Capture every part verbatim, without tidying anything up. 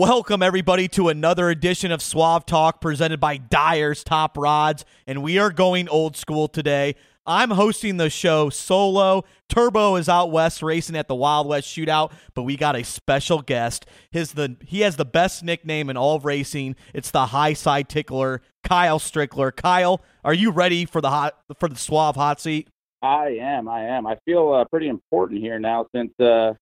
Welcome, everybody, to another edition of Suave Talk presented by Dyer's Top Rods, and we are going old school today. I'm hosting the show solo. Turbo is out west racing at the Wild West Shootout, but we got a special guest. His the He has the best nickname in all of racing. It's the high side tickler, Kyle Strickler. Kyle, are you ready for the hot for the Suave hot seat? I am. I am. I feel uh, pretty important here now since uh,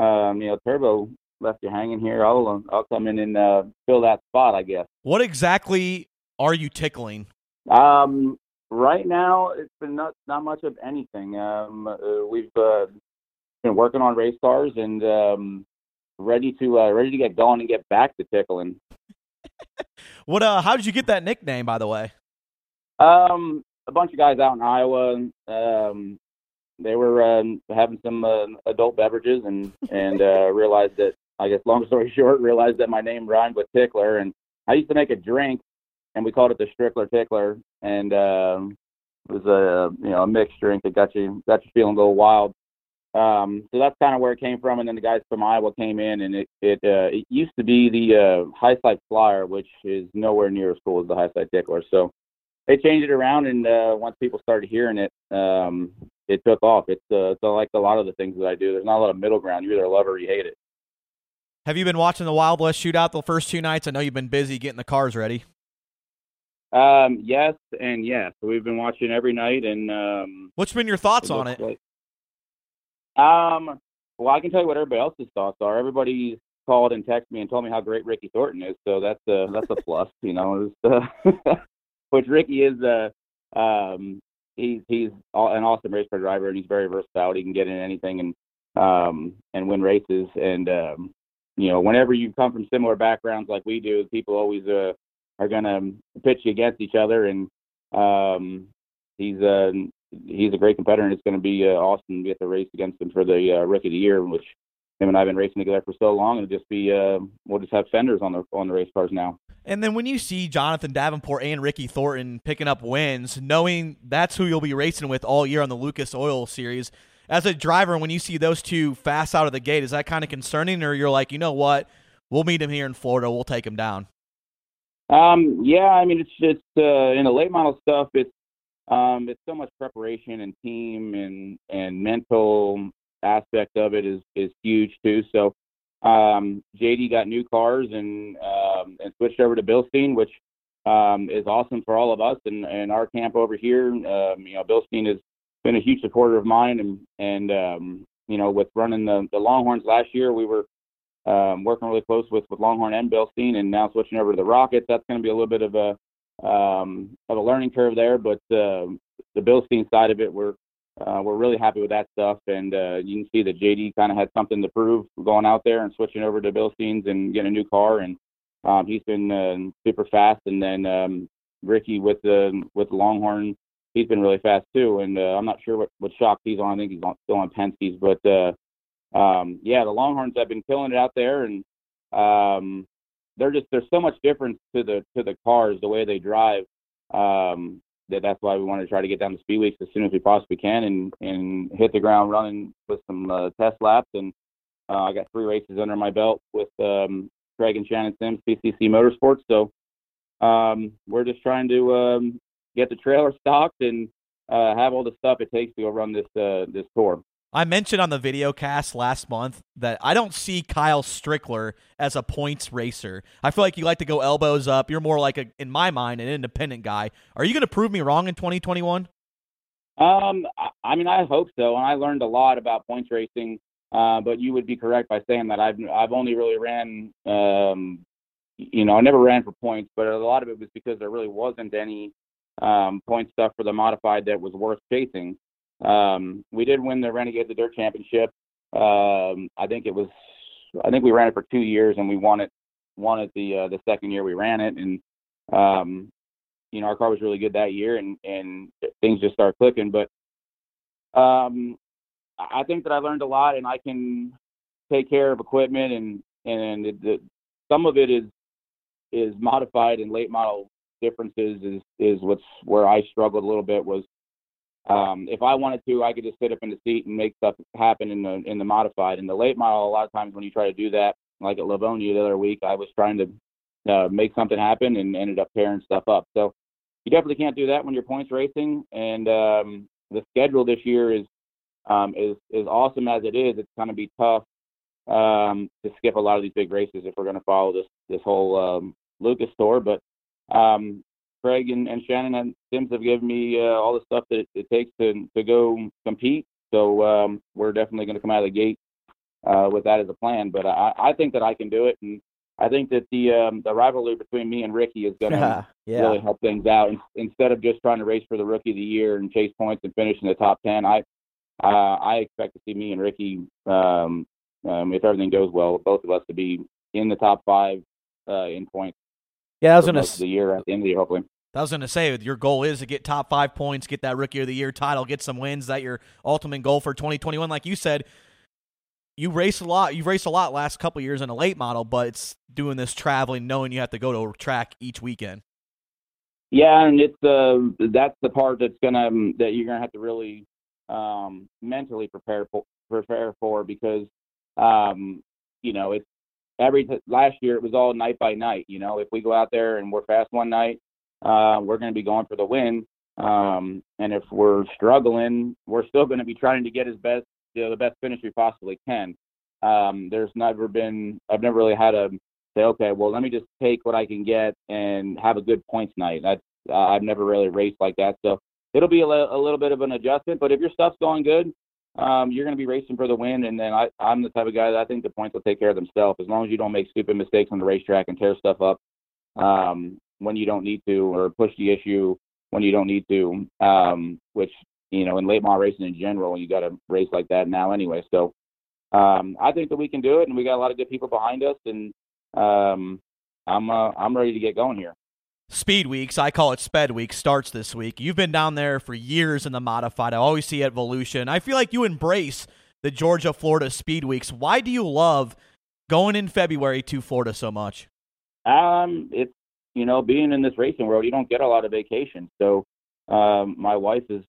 um, you know Turbo left you hanging here. I'll I'll come in and uh, fill that spot, I guess. What exactly are you tickling? Um, right now, it's been not not much of anything. Um, uh, we've uh, been working on race cars and um, ready to uh, ready to get going and get back to tickling. What? Uh, how did you get that nickname, by the way? Um, a bunch of guys out in Iowa. Um, they were uh, having some uh, adult beverages and and uh, realized that. I guess, long story short, realized that my name rhymed with tickler, and I used to make a drink, and we called it the Strickler Tickler, and um, it was a you know a mixed drink that got you got you feeling a little wild. Um, so that's kind of where it came from, and then the guys from Iowa came in, and it it, uh, it used to be the uh, High Side Flyer, which is nowhere near as cool as the High Side Tickler. So they changed it around, and uh, once people started hearing it, um, it took off. It's, uh, it's like a lot of the things that I do. There's not a lot of middle ground. You either love it or you hate it. Have you been watching the Wild West Shootout the first two nights? I know you've been busy getting the cars ready. Um, yes and yes. We've been watching every night. And um, what's been your thoughts on it? Like, um, well, I can tell you what everybody else's thoughts are. Everybody's called and texted me and told me how great Ricky Thornton is, so that's a, that's a plus, you know. Uh, which Ricky is uh, – um, he's, he's an awesome race car driver, and he's very versatile. He can get in anything and um, and win races. And um, – you know, whenever you come from similar backgrounds like we do, people always uh, are going to pitch you against each other. And um, he's uh, he's a great competitor, and it's going to be uh, awesome to get to race against him for the uh, Rookie of the Year, which him and I have been racing together for so long. And just be uh, we'll just have fenders on the on the race cars now. And then when you see Jonathan Davenport and Ricky Thornton picking up wins, knowing that's who you'll be racing with all year on the Lucas Oil Series. As a driver, when you see those two fast out of the gate, is that kind of concerning, or you're like, you know what, we'll meet him here in Florida, we'll take him down? Um, yeah, I mean, it's just uh, in the late model stuff, it's um, it's so much preparation and team and and mental aspect of it is is huge too. So um, J D got new cars and um, and switched over to Bilstein, which um, is awesome for all of us and, and our camp over here. Um, you know, Bilstein is. Been a huge supporter of mine, and and um, you know, with running the, the Longhorns last year, we were um, working really close with, with Longhorn and Bilstein, and now switching over to the Rockets. That's going to be a little bit of a um, of a learning curve there, but uh, the Bilstein side of it, we're uh, we're really happy with that stuff, and uh, you can see that J D kind of had something to prove going out there and switching over to Bilstein's and getting a new car, and um, he's been uh, super fast, and then um, Ricky with the with the Longhorn. He's been really fast too, and uh, I'm not sure what, what shock he's on. I think he's on, still on Penske's, but uh, um, yeah, the Longhorns have been killing it out there, and um, they're just there's so much difference to the to the cars, the way they drive, um, that that's why we want to try to get down to speed weeks as soon as we possibly can, and, and hit the ground running with some uh, test laps. And uh, I got three races under my belt with um, Craig and Shannon Sims, P C C Motorsports, so um, we're just trying to. Um, get the trailer stocked, and uh, have all the stuff it takes to go run this uh, this tour. I mentioned on the video cast last month that I don't see Kyle Strickler as a points racer. I feel like you like to go elbows up. You're more like, a, in my mind, an independent guy. Are you going to prove me wrong in twenty twenty-one? Um, I mean, I hope so, and I learned a lot about points racing, uh, but you would be correct by saying that I've I've only really ran, um, you know, I never ran for points, but a lot of it was because there really wasn't any Um, point stuff for the modified that was worth chasing. Um, we did win the Renegade to Dirt Championship. Um, I think it was, I think we ran it for two years and we won it, won it the uh, the second year we ran it. And um, you know, our car was really good that year, and and things just started clicking. But um, I think that I learned a lot, and I can take care of equipment, and and it, the, some of it is is modified and late model. Differences is is what's where I struggled a little bit was um if I wanted to, I could just sit up in the seat and make stuff happen in the in the modified. In the late model, a lot of times when you try to do that, like at Lavonia the other week, I was trying to uh, make something happen and ended up tearing stuff up. So you definitely can't do that when you're points racing. And um, the schedule this year is um, is is awesome as it is. It's going to be tough um, to skip a lot of these big races if we're going to follow this this whole um, Lucas tour. But um, Craig and, and Shannon and Sims have given me uh, all the stuff that it takes to to go compete. So um, we're definitely going to come out of the gate uh, with that as a plan. But I, I think that I can do it, and I think that the um, the rivalry between me and Ricky is going to yeah. really help things out. And instead of just trying to race for the Rookie of the Year and chase points and finish in the top ten, I uh, I expect to see me and Ricky, um, um, if everything goes well, both of us to be in the top five uh, in points. Yeah, I was going to the year at the end of the year, hopefully. I was going to say, your goal is to get top five points, get that Rookie of the Year title, get some wins. Is that your ultimate goal for twenty twenty-one? Like you said, you race a lot. You've raced a lot last couple of years in a late model, but it's doing this traveling, knowing you have to go to a track each weekend. Yeah, and it's the uh, that's the part that's gonna um, that you're gonna have to really um, mentally prepare for, prepare for because um, you know it's every t- last year it was all night by night. You know, if we go out there and we're fast one night, Uh, we're going to be going for the win, um, and if we're struggling, we're still going to be trying to get as best, you know, the best finish we possibly can. Um, there's never been, I've never really had to say, okay, well, let me just take what I can get and have a good points night. I, uh, I've never really raced like that, so it'll be a, le- a little bit of an adjustment. But if your stuff's going good, um, you're going to be racing for the win. And then I, I'm the type of guy that I think the points will take care of themselves as long as you don't make stupid mistakes on the racetrack and tear stuff up. Um, when you don't need to, or push the issue when you don't need to, um, which, you know, in late model racing in general, you got to race like that now anyway. So um, I think that we can do it, and we got a lot of good people behind us, and um, I'm uh, I'm ready to get going here. Speed Weeks, I call it Sped Week, starts this week. You've been down there for years in the modified. I always see you at Volusia. I feel like you embrace the Georgia-Florida Speed Weeks. Why do you love going in February to Florida so much? Um, it's You know, being in this racing world, you don't get a lot of vacations. So um, my wife is,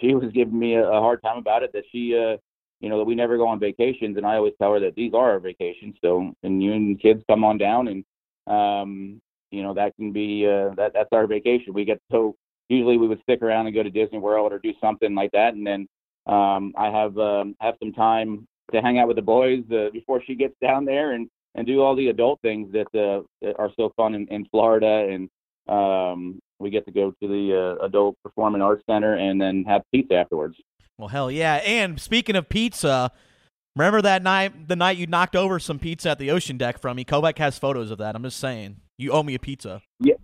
she was giving me a, a hard time about it, that she, uh, you know, that we never go on vacations. And I always tell her that these are our vacations. So, and you and kids come on down, and, um, you know, that can be, uh, that that's our vacation. We get, so usually we would stick around and go to Disney World or do something like that. And then um, I have, um, have some time to hang out with the boys uh, before she gets down there, and, and do all the adult things that, uh, that are so fun in, in Florida. And um, we get to go to the uh, Adult Performing Arts Center and then have pizza afterwards. Well, hell yeah. And speaking of pizza, remember that night, the night you knocked over some pizza at the Ocean Deck from me? Kobach has photos of that. I'm just saying, you owe me a pizza. Yeah,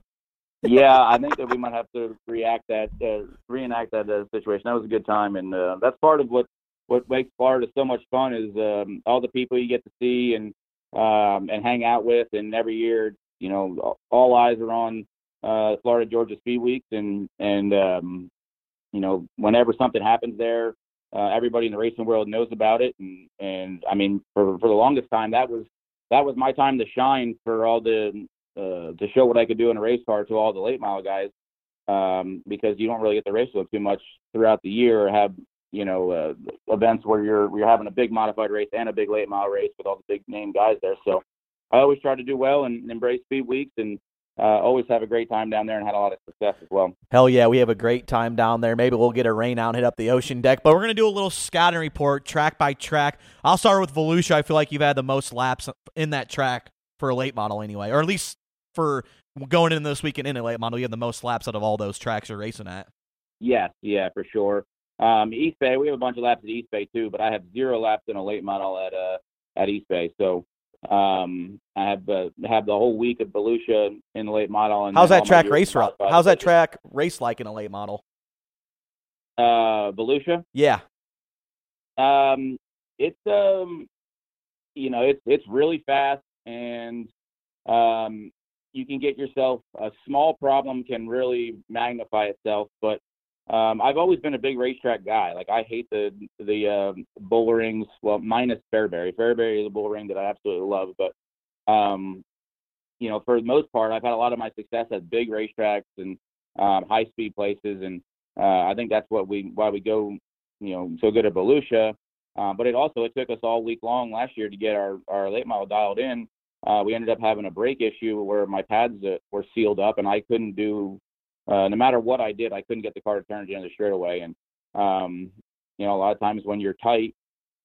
yeah. I think that we might have to react that, uh, reenact that uh, situation. That was a good time. And uh, that's part of what, what makes Florida so much fun is um, all the people you get to see and, Um, and hang out with. And every year, you know, all eyes are on uh, Florida Georgia Speed Weeks, and and um, you know, whenever something happens there, uh, everybody in the racing world knows about it. And, and I mean, for for the longest time, that was that was my time to shine for all the uh, to show what I could do in a race car to all the late model guys, um, because you don't really get to race with them too much throughout the year, or have, you know, uh, events where you're you're having a big modified race and a big late mile race with all the big name guys there. So I always try to do well and embrace Speed Weeks, and uh, always have a great time down there, and had a lot of success as well. Hell yeah, we have a great time down there. Maybe we'll get a rain out and hit up the Ocean Deck, but we're going to do a little scouting report track by track. I'll start with Volusia. I feel like you've had the most laps in that track for a late model anyway, or at least for going in this weekend in a late model. You have the most laps out of all those tracks you're racing at. Yes, yeah, for sure. Um, East Bay, we have a bunch of laps at East Bay too, but I have zero laps in a late model at uh, at East Bay. So um, I have uh, have the whole week of Volusia in the late model. And how's that track race? Route? How's that track race like in a late model? Uh, Volusia, yeah. Um, it's um, you know, it's it's really fast, and um, you can get yourself a small problem can really magnify itself, but. Um, I've always been a big racetrack guy. Like, I hate the the um, bull rings. Well, minus Fairbury. Fairbury is a bull ring that I absolutely love. But, um, you know, for the most part, I've had a lot of my success at big racetracks and um, high speed places. And uh, I think that's what we why we go, you know, so good at Volusia. Uh, but it also it took us all week long last year to get our, our late model dialed in. uh, we ended up having a brake issue where my pads were sealed up, and I couldn't do, uh, no matter what I did, I couldn't get the car to turn at the end of the straightaway. And, um, you know, a lot of times when you're tight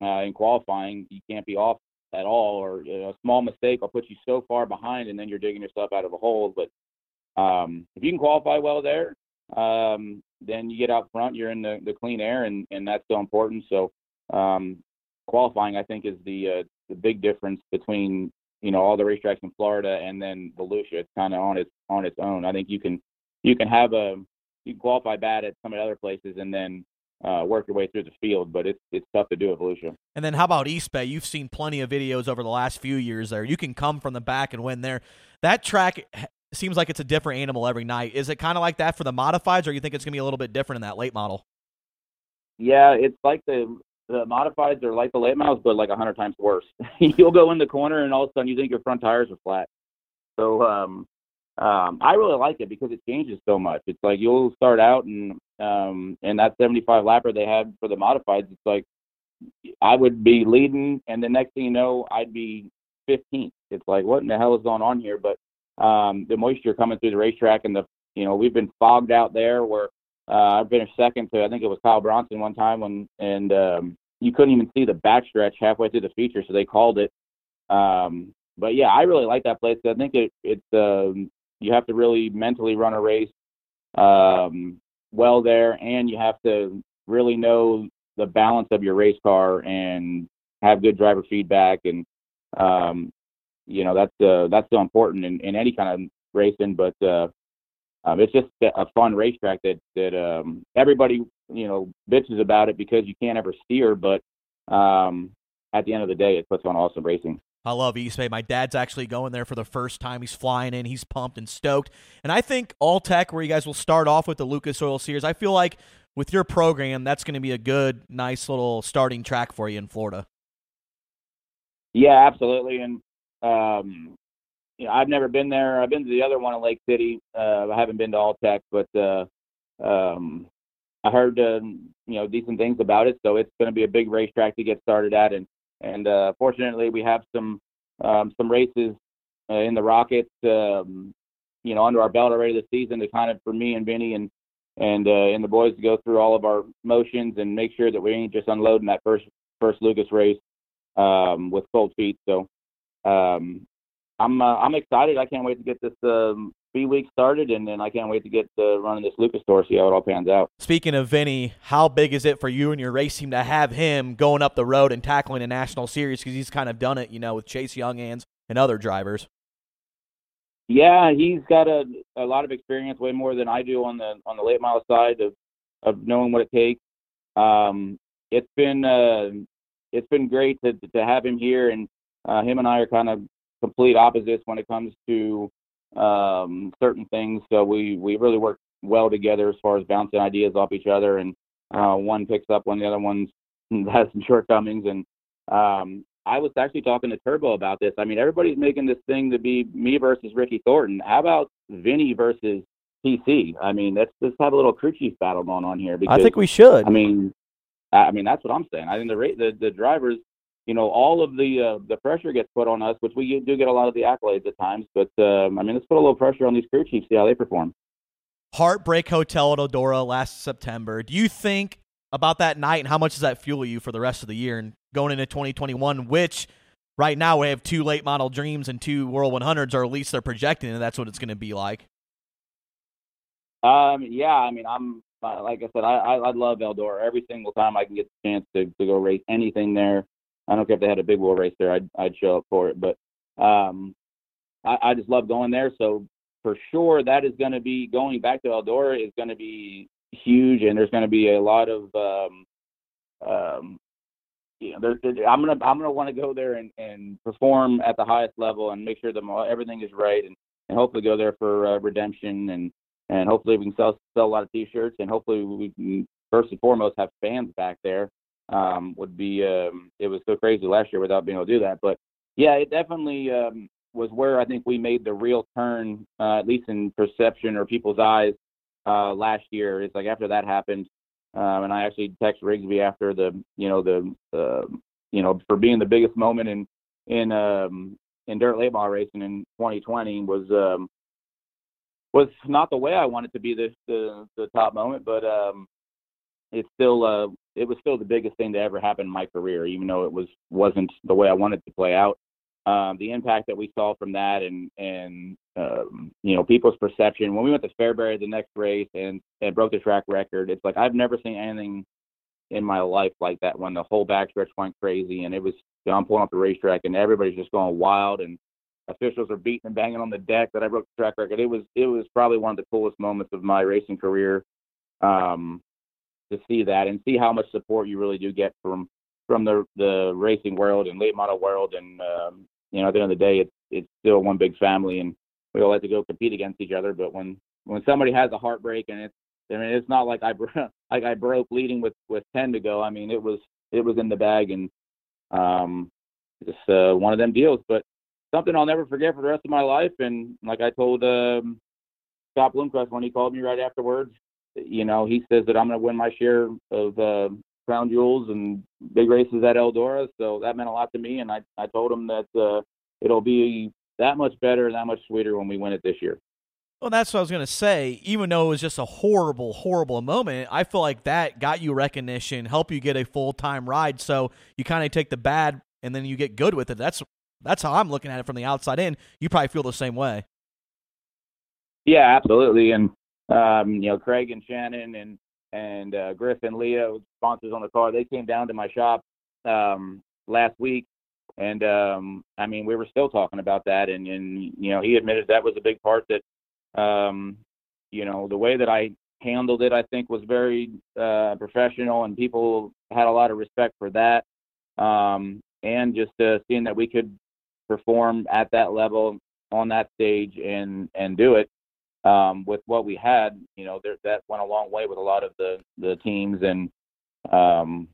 uh, in qualifying, you can't be off at all, or you know, a small mistake will put you so far behind, and then you're digging yourself out of a hole. But um, if you can qualify well there, um, then you get out front, you're in the, the clean air, and, and that's so important. So um, qualifying, I think, is the uh, the big difference between, you know, all the racetracks in Florida and then Volusia. It's kind of on its on its own. I think you can you can have a you can qualify bad at some of the other places, and then Uh, work your way through the field, but it's it's tough to do at Volusia. And then how about East Bay? You've seen plenty of videos over the last few years there. You can come from the back and win there. That track seems like it's a different animal every night. Is it kind of like that for the modifieds, or you think it's going to be a little bit different in that late model? Yeah, it's like the, the modifieds are like the late models, but like a hundred times worse. You'll go in the corner, and all of a sudden you think your front tires are flat. So um, um, I really like it because it changes so much. It's like you'll start out and Um, and that seventy-five lapper they had for the modifieds, it's like I would be leading, and the next thing you know, I'd be fifteenth. It's like, what in the hell is going on here? But um, the moisture coming through the racetrack, and the you know we've been fogged out there. Where uh, I finished second to I think it was Kyle Bronson one time, when and um, you couldn't even see the backstretch halfway through the feature, so they called it. Um, but yeah, I really like that place. I think it it's um, you have to really mentally run a race. Um, well there, and you have to really know the balance of your race car and have good driver feedback, and um you know that's uh that's so important in, in any kind of racing. But uh um, it's just a fun racetrack that that um everybody you know bitches about it because you can't ever steer, but um at the end of the day, it puts on awesome racing. I love East Bay. My dad's actually going there for the first time. He's flying in. He's pumped and stoked. And I think All Tech, where you guys will start off with the Lucas Oil Series, I feel like with your program, that's going to be a good, nice little starting track for you in Florida. Yeah, absolutely. And um, you know, I've never been there. I've been to the other one in Lake City. Uh, I haven't been to All Tech, but uh, um, I heard uh, you know decent things about it. So it's going to be a big racetrack to get started at. And And uh, fortunately, we have some um, some races uh, in the Rockets, um, you know, under our belt already this season. To kind of for me and Vinny and and uh, and the boys to go through all of our motions and make sure that we ain't just unloading that first first Lucas race um, with cold feet. So um, I'm uh, I'm excited. I can't wait to get this um, B week started, and then I can't wait to get uh, running this Lucas tour, see how it all pans out. Speaking of Vinny, how big is it for you and your race team to have him going up the road and tackling a national series? Because he's kind of done it, you know, with Chase Younghans and other drivers. Yeah, he's got a a lot of experience, way more than I do on the on the late mile side of of knowing what it takes. Um, it's been uh, it's been great to to have him here, and uh, him and I are kind of complete opposites when it comes to um certain things, so we we really work well together as far as bouncing ideas off each other, and uh one picks up when the other one has some shortcomings. And um I was actually talking to Turbo about this. I mean, everybody's making this thing to be me versus Ricky Thornton. How about Vinny versus P C? I mean, let's just have a little crew chief battle going on here, because I think we should. I mean, I mean that's what I'm saying. I think the the, the drivers, you know, all of the uh, the pressure gets put on us, which we do get a lot of the accolades at times. But, um, I mean, let's put a little pressure on these crew chiefs, see how they perform. Heartbreak Hotel at Eldora last September. Do you think about that night, and how much does that fuel you for the rest of the year and going into twenty twenty-one, which right now we have two late model dreams and two World one hundreds, or at least they're projecting, and that's what it's going to be like? Um, yeah, I mean, I'm uh, like I said, I, I, I love Eldora. Every single time I can get the chance to, to go race anything there, I don't care if they had a big wheel race there, I'd, I'd show up for it. But um, I, I just love going there. So for sure, that is going to be going back to Eldora is going to be huge, and there's going to be a lot of, um, um, you know, there, there, I'm gonna I'm gonna want to go there and, and perform at the highest level and make sure that everything is right, and, and hopefully go there for uh, redemption, and, and hopefully we can sell sell a lot of T-shirts, and hopefully we can first and foremost have fans back there. Um, would be um, it was so crazy last year without being able to do that. But yeah, it definitely um, was where I think we made the real turn, uh, at least in perception or people's eyes uh, last year. It's like after that happened, um, and I actually text Rigsby after the you know the uh, you know for being the biggest moment in in um, in dirt late model racing in twenty twenty was um, was not the way I wanted to be the the, the top moment, but um, it's still uh, it was still the biggest thing to ever happen in my career, even though it was wasn't the way I wanted to play out. Um, the impact that we saw from that, and and um, you know, people's perception when we went to Fairbury the next race and, and broke the track record. It's like I've never seen anything in my life like that, when the whole backstretch went crazy and it was, you know, I'm pulling up the racetrack and everybody's just going wild and officials are beating and banging on the deck that I broke the track record. It was it was probably one of the coolest moments of my racing career, um, to see that and see how much support you really do get from from the the racing world and late model world. And um, you know, at the end of the day, it's it's still one big family, and we all like to go compete against each other. But when when somebody has a heartbreak, and it's, I mean, it's not like I like I broke leading with, with ten to go. I mean, it was it was in the bag, and um, just uh, one of them deals. But something I'll never forget for the rest of my life. And like I told um, Scott Bloomquist when he called me right afterwards, you know, he says that I'm going to win my share of uh, crown jewels and big races at Eldora. So that meant a lot to me, and I I told him that uh, it'll be that much better and that much sweeter when we win it this year. Well, that's what I was going to say. Even though it was just a horrible, horrible moment, I feel like that got you recognition, helped you get a full-time ride. So you kind of take the bad and then you get good with it. That's that's how I'm looking at it from the outside in. You probably feel the same way. Yeah, absolutely. And, um, you know, Craig and Shannon and, and uh, Griff and Leo, sponsors on the car, they came down to my shop um, last week. And, um, I mean, we were still talking about that. And, and, you know, he admitted that was a big part that, um you know, the way that I handled it, I think, was very uh professional, and people had a lot of respect for that, um and just uh, seeing that we could perform at that level on that stage and and do it um with what we had. You know, there, that went a long way with a lot of the the teams and um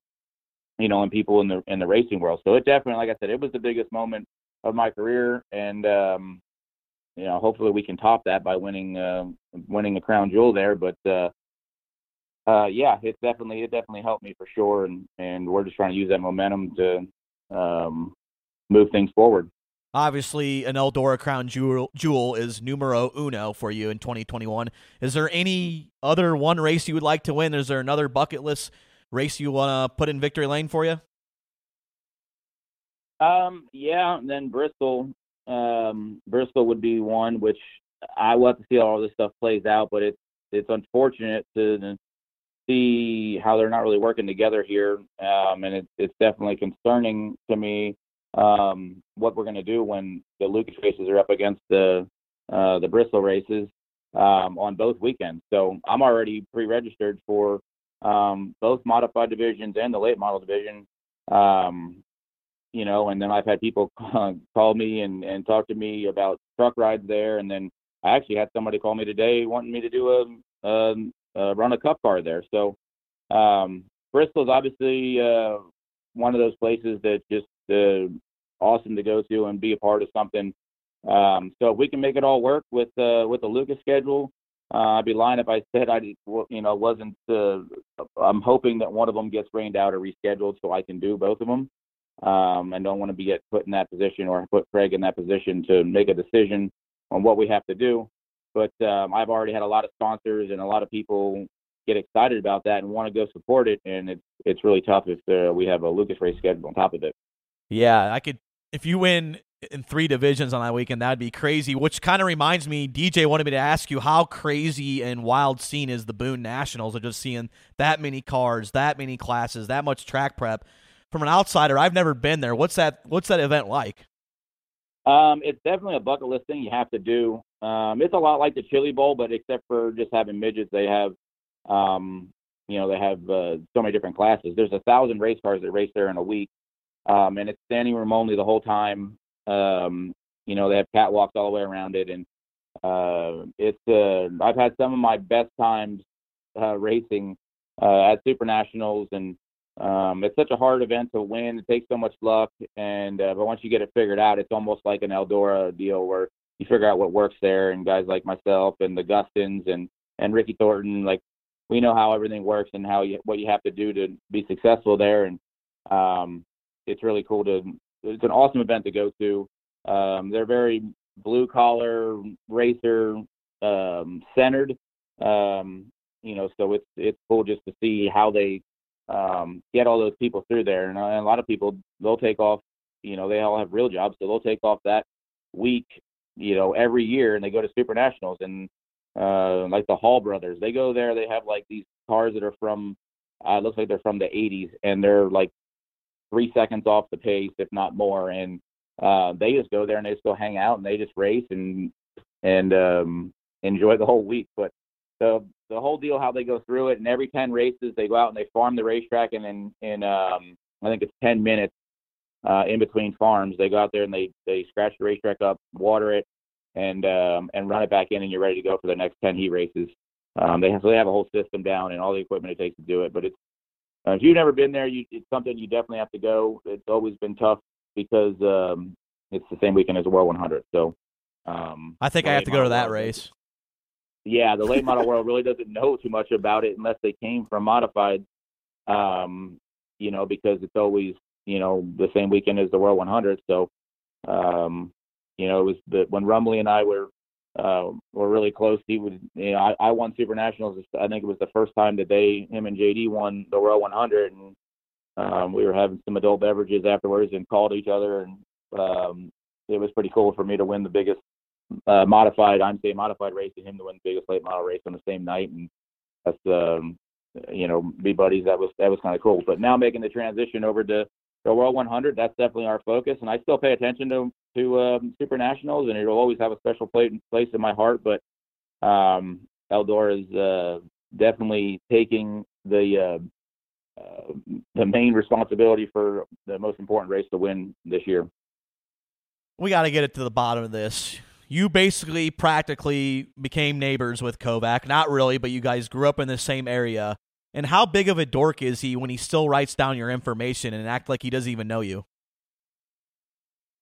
you know, and people in the in the racing world. So it definitely, like I said, it was the biggest moment of my career, and um you know, hopefully we can top that by winning, uh, winning a crown jewel there. But uh, uh, yeah, it's definitely it definitely helped me for sure, and and we're just trying to use that momentum to um, move things forward. Obviously, an Eldora crown jewel, jewel is numero uno for you in twenty twenty-one. Is there any other one race you would like to win? Is there another bucket list race you want to put in victory lane for you? Um, yeah, and then Bristol. Um, Bristol would be one, which I will have to see how all this stuff plays out, but it's it's unfortunate to see how they're not really working together here, um, and it, it's definitely concerning to me um, what we're going to do when the Lucas races are up against the uh, the Bristol races um, on both weekends. So I'm already pre-registered for um, both modified divisions and the late model division. Um, You know, and then I've had people call me and, and talk to me about truck rides there. And then I actually had somebody call me today wanting me to do a, a, a run a cup car there. So um, Bristol's obviously uh, one of those places that just uh, awesome to go to and be a part of something. Um, so if we can make it all work with uh, with the Lucas schedule, uh, I'd be lying if I said I, you know, wasn't. Uh, I'm hoping that one of them gets rained out or rescheduled so I can do both of them. Um, I don't want to be get put in that position or put Craig in that position to make a decision on what we have to do. But um, I've already had a lot of sponsors and a lot of people get excited about that and want to go support it. And it's it's really tough if uh, we have a Lucas race schedule on top of it. Yeah, I could. If you win in three divisions on that weekend, that'd be crazy. Which kind of reminds me, D J wanted me to ask you how crazy and wild scene is the Boone Nationals. Of just seeing that many cars, that many classes, that much track prep. From an outsider, I've never been there. What's that? What's that event like? Um, it's definitely a bucket list thing you have to do. Um, it's a lot like the Chili Bowl, but except for just having midgets, they have, um, you know, they have uh, so many different classes. There's a thousand race cars that race there in a week, um, and it's standing room only the whole time. Um, you know, they have catwalks all the way around it, and uh, it's. Uh, I've had some of my best times uh, racing uh, at Supernationals and. Um, it's such a hard event to win. It takes so much luck, and uh, but once you get it figured out, it's almost like an Eldora deal where you figure out what works there. And guys like myself and the Gustins and, and Ricky Thornton, like we know how everything works and how you, what you have to do to be successful there. And um, it's really cool to. It's an awesome event to go to. Um, they're very blue-collar, racer-centered, um, um, you know, so it's it's cool just to see how they um, get all those people through there. And a lot of people, they'll take off, you know, they all have real jobs, so they'll take off that week, you know, every year, and they go to Supernationals. And uh, like the Hall brothers, they go there, they have, like, these cars that are from, it uh, looks like they're from the eighties, and they're, like, three seconds off the pace, if not more, and Uh, they just go there and they still hang out and they just race and and um, enjoy the whole week. But the the whole deal, how they go through it, and every ten races they go out and they farm the racetrack, and then in um, I think it's ten minutes uh, in between farms, they go out there and they, they scratch the racetrack up, water it, and um, and run it back in, and you're ready to go for the next ten heat races. Um, they have, so they have a whole system down and all the equipment it takes to do it. But it's uh, if you've never been there, you, it's something you definitely have to go. It's always been tough, because um, it's the same weekend as the World one hundred. So um, I think I have to go to that race. Yeah, the late model world really doesn't know too much about it unless they came from modified, um, you know, because it's always, you know, the same weekend as the World one hundred. So, um, you know, it was the, when Rumley and I were uh, were really close, he would, you know, I, I won Super Nationals. I think it was the first time that they, him and J D won the World one hundred, and Um, we were having some adult beverages afterwards and called each other, and um, it was pretty cool for me to win the biggest uh, modified, I'm saying modified race, and him to win the biggest late model race on the same night. And that's, um, you know, be buddies. That was that was kind of cool. But now making the transition over to the World one hundred, that's definitely our focus. And I still pay attention to to um, Super Nationals, and it'll always have a special place in my heart. But um, Eldora is uh, definitely taking the uh, Uh, the main responsibility for the most important race to win this year. We got to get it to the bottom of this. You basically practically became neighbors with Kobach. Not really, but you guys grew up in the same area. And how big of a dork is he when he still writes down your information and act like he doesn't even know you?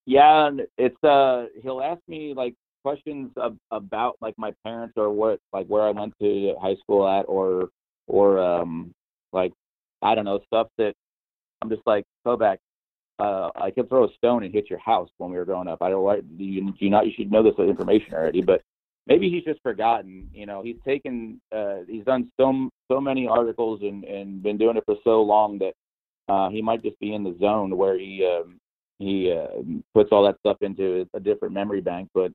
Yeah, it's uh, he'll ask me like questions of, about like my parents or what, like where I went to high school at, or or um, like, I don't know, stuff that I'm just like, Kobach, uh, I could throw a stone and hit your house when we were growing up. I don't like, you, you not, you should know this information already, but maybe he's just forgotten. You know, he's taken, uh, he's done so so many articles and, and been doing it for so long that uh, he might just be in the zone where he um, he uh, puts all that stuff into a different memory bank. But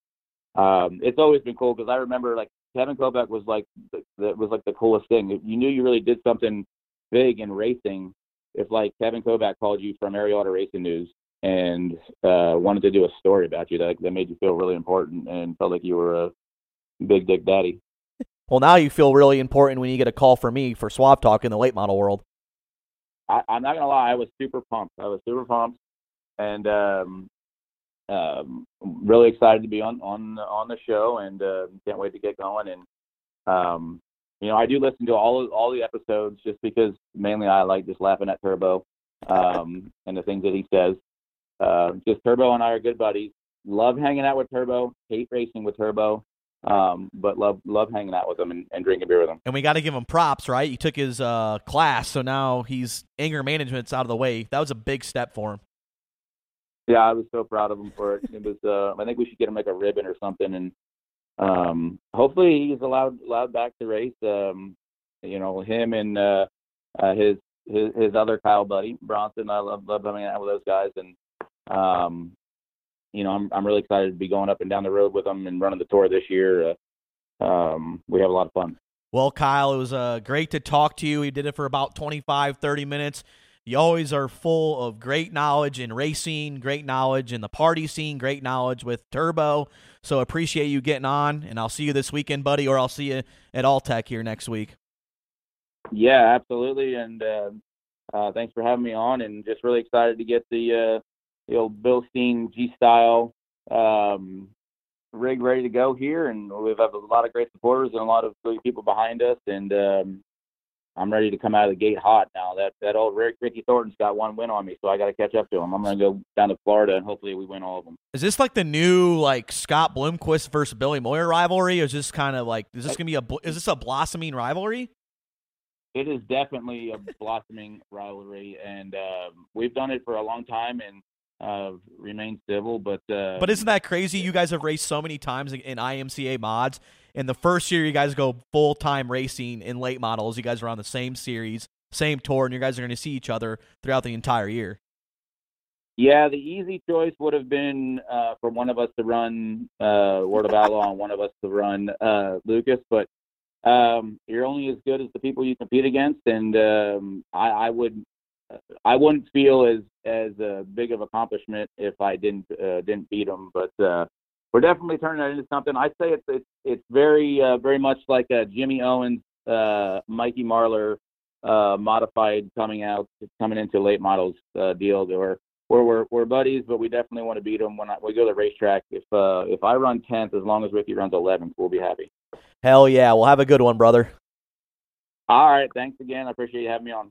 um, it's always been cool because I remember like Kevin Kobach was like the, the, was like the coolest thing. You knew you really did something big in racing if like Kevin Kobach called you from Ariota Racing News and uh wanted to do a story about you that, that made you feel really important and felt like you were a big dick daddy. Well, now you feel really important when you get a call from me for Suave Talk in the late model world. I, I'm not gonna lie, I was super pumped. I was super pumped and um um really excited to be on on on the show, and uh, can't wait to get going. And um you know, I do listen to all all the episodes just because mainly I like just laughing at Turbo um, and the things that he says. Uh, just Turbo and I are good buddies. Love hanging out with Turbo. Hate racing with Turbo, um, but love love hanging out with him and, and drinking beer with him. And we got to give him props, right? He took his uh, class, so now he's anger management's out of the way. That was a big step for him. Yeah, I was so proud of him for it. It was. Uh, I think we should get him like a ribbon or something, and Um, hopefully he's allowed allowed back to race. Um, you know, him and uh, uh, his, his his other Kyle buddy Bronson. I love love hanging out with those guys, and um, you know, I'm I'm really excited to be going up and down the road with them and running the tour this year. Uh, um, we have a lot of fun. Well, Kyle, it was uh, great to talk to you. We did it for about twenty-five, thirty minutes. You always are full of great knowledge in racing, great knowledge in the party scene, great knowledge with Turbo. So appreciate you getting on, and I'll see you this weekend, buddy, or I'll see you at All Tech here next week. Yeah, absolutely, and uh, uh, thanks for having me on, and just really excited to get the, uh, the old Bilstein G-Style um, rig ready to go here, and we have a lot of great supporters and a lot of people behind us, and um, I'm ready to come out of the gate hot now. That that old Rick, Ricky Thornton's got one win on me, so I got to catch up to him. I'm going to go down to Florida, and hopefully we win all of them. Is this like the new like Scott Bloomquist versus Billy Moyer rivalry? Or is this kind of like is this going to be a is this a blossoming rivalry? It is definitely a blossoming rivalry, and uh, we've done it for a long time. And uh, remain civil. But uh, but isn't that crazy? You guys have raced so many times in, in I M C A mods, and the first year you guys go full time racing in late models. You guys are on the same series, same tour, and you guys are going to see each other throughout the entire year. Yeah, the easy choice would have been uh, for one of us to run uh, Word of Outlaw and one of us to run uh, Lucas, but um, you're only as good as the people you compete against, and um, I, I would I wouldn't feel as as uh, big of accomplishment if I didn't uh, didn't beat them. But uh, we're definitely turning that into something. I'd say it's it's, it's very uh, very much like a Jimmy Owens, uh, Mikey Marler uh, modified coming out coming into late models uh, deal where. We're, we're we're buddies, but we definitely want to beat them when I, we go to the racetrack. If uh, if I run tenth, as long as Ricky runs eleventh, we'll be happy. Hell yeah. Well, have a good one, brother. All right. Thanks again. I appreciate you having me on.